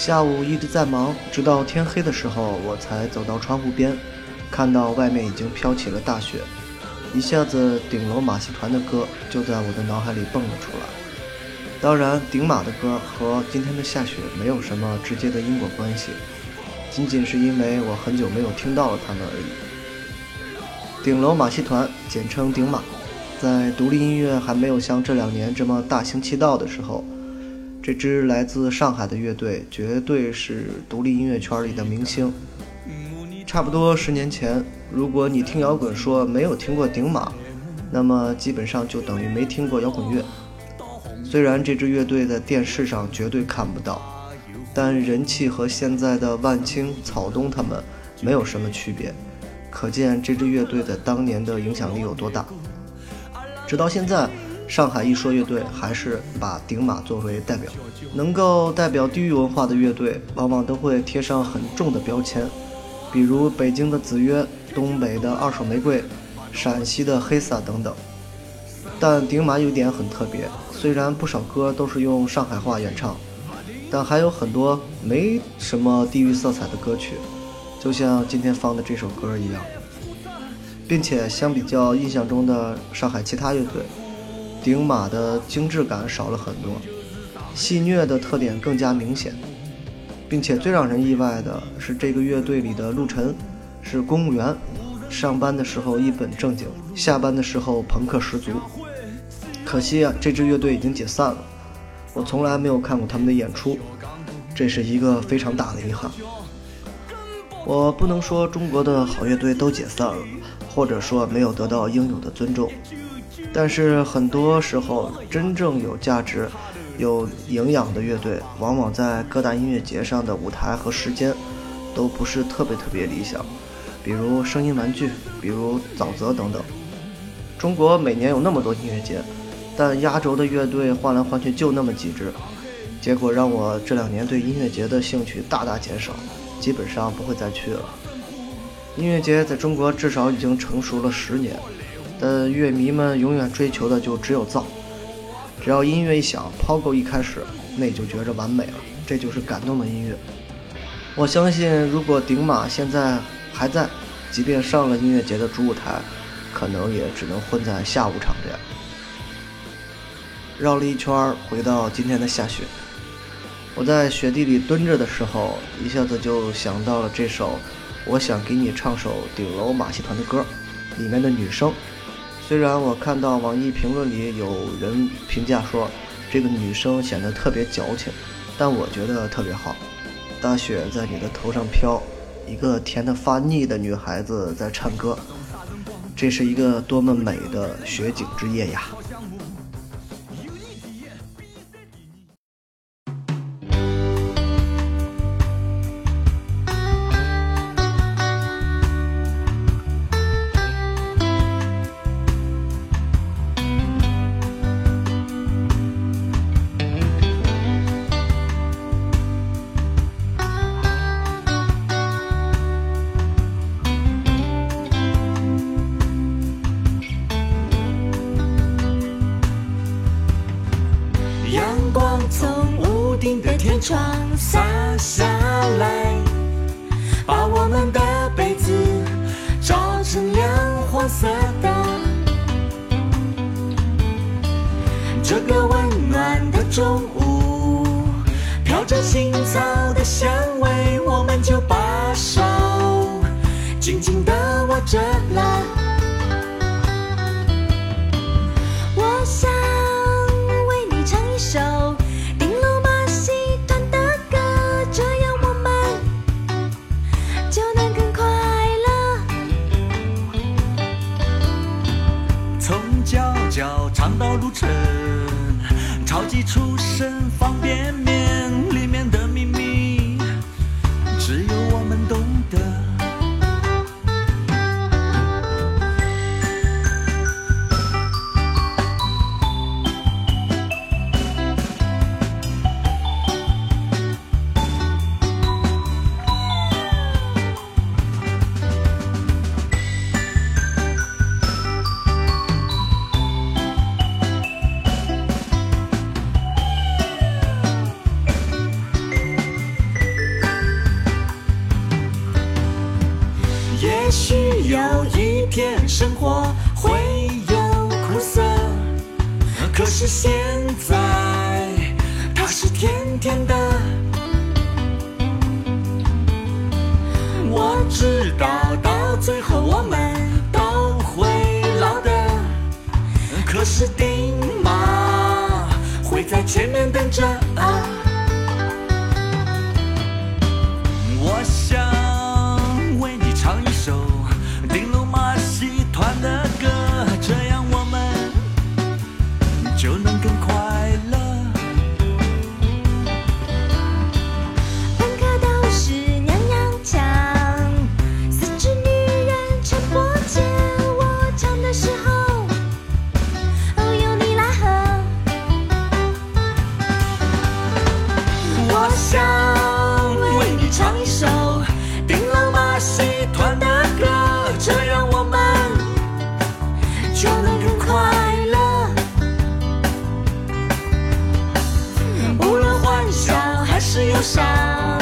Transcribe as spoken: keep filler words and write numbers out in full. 下午一直在忙，直到天黑的时候，我才走到窗户边，看到外面已经飘起了大雪。一下子顶楼马戏团的歌就在我的脑海里蹦了出来。当然，顶马的歌和今天的下雪没有什么直接的因果关系，仅仅是因为我很久没有听到了他们而已。顶楼马戏团，简称顶马，在独立音乐还没有像这两年这么大行其道的时候，这支来自上海的乐队绝对是独立音乐圈里的明星。差不多十年前，如果你听摇滚说没有听过顶马，那么基本上就等于没听过摇滚乐。虽然这支乐队在电视上绝对看不到，但人气和现在的万青、草东他们没有什么区别，可见这支乐队在当年的影响力有多大。直到现在，上海一说乐队还是把顶马作为代表。能够代表地域文化的乐队往往都会贴上很重的标签，比如北京的子曰、东北的二手玫瑰、陕西的黑撒等等。但顶马有点很特别，虽然不少歌都是用上海话演唱，但还有很多没什么地域色彩的歌曲，就像今天放的这首歌一样。并且相比较印象中的上海其他乐队，顶马的精致感少了很多，戏谑的特点更加明显。并且最让人意外的是，这个乐队里的陆晨是公务员，上班的时候一本正经，下班的时候朋克十足。可惜啊，这支乐队已经解散了，我从来没有看过他们的演出，这是一个非常大的遗憾。我不能说中国的好乐队都解散了，或者说没有得到应有的尊重，但是很多时候真正有价值、有营养的乐队往往在各大音乐节上的舞台和时间都不是特别特别理想，比如声音玩具，比如沼泽等等。中国每年有那么多音乐节，但压轴的乐队换来换去就那么几支，结果让我这两年对音乐节的兴趣大大减少，基本上不会再去了。音乐节在中国至少已经成熟了十年，但乐迷们永远追求的就只有造，只要音乐一响，抛够一开始，那就觉着完美了，这就是感动的音乐。我相信如果顶马现在还在，即便上了音乐节的主舞台，可能也只能混在下午场这样。绕了一圈回到今天的下雪，我在雪地里蹲着的时候，一下子就想到了这首我想给你唱首顶楼马戏团的歌里面的女生。虽然我看到网易评论里有人评价说这个女生显得特别矫情，但我觉得特别好。大雪在你的头上飘，一个甜得发腻的女孩子在唱歌，这是一个多么美的雪景之夜呀。窗洒下来，把我们的被子照成亮黄色的，这个温暖的中午，飘着青草的香味，我们就把手紧紧地握着了。我想为你唱一首炒几出身方便面，里面的秘密只有我们懂得。有一天生活会有苦涩，可是现在它是甜甜的。我知道到最后我们都会老的，可是丁妈会在前面等着啊。我想是忧伤。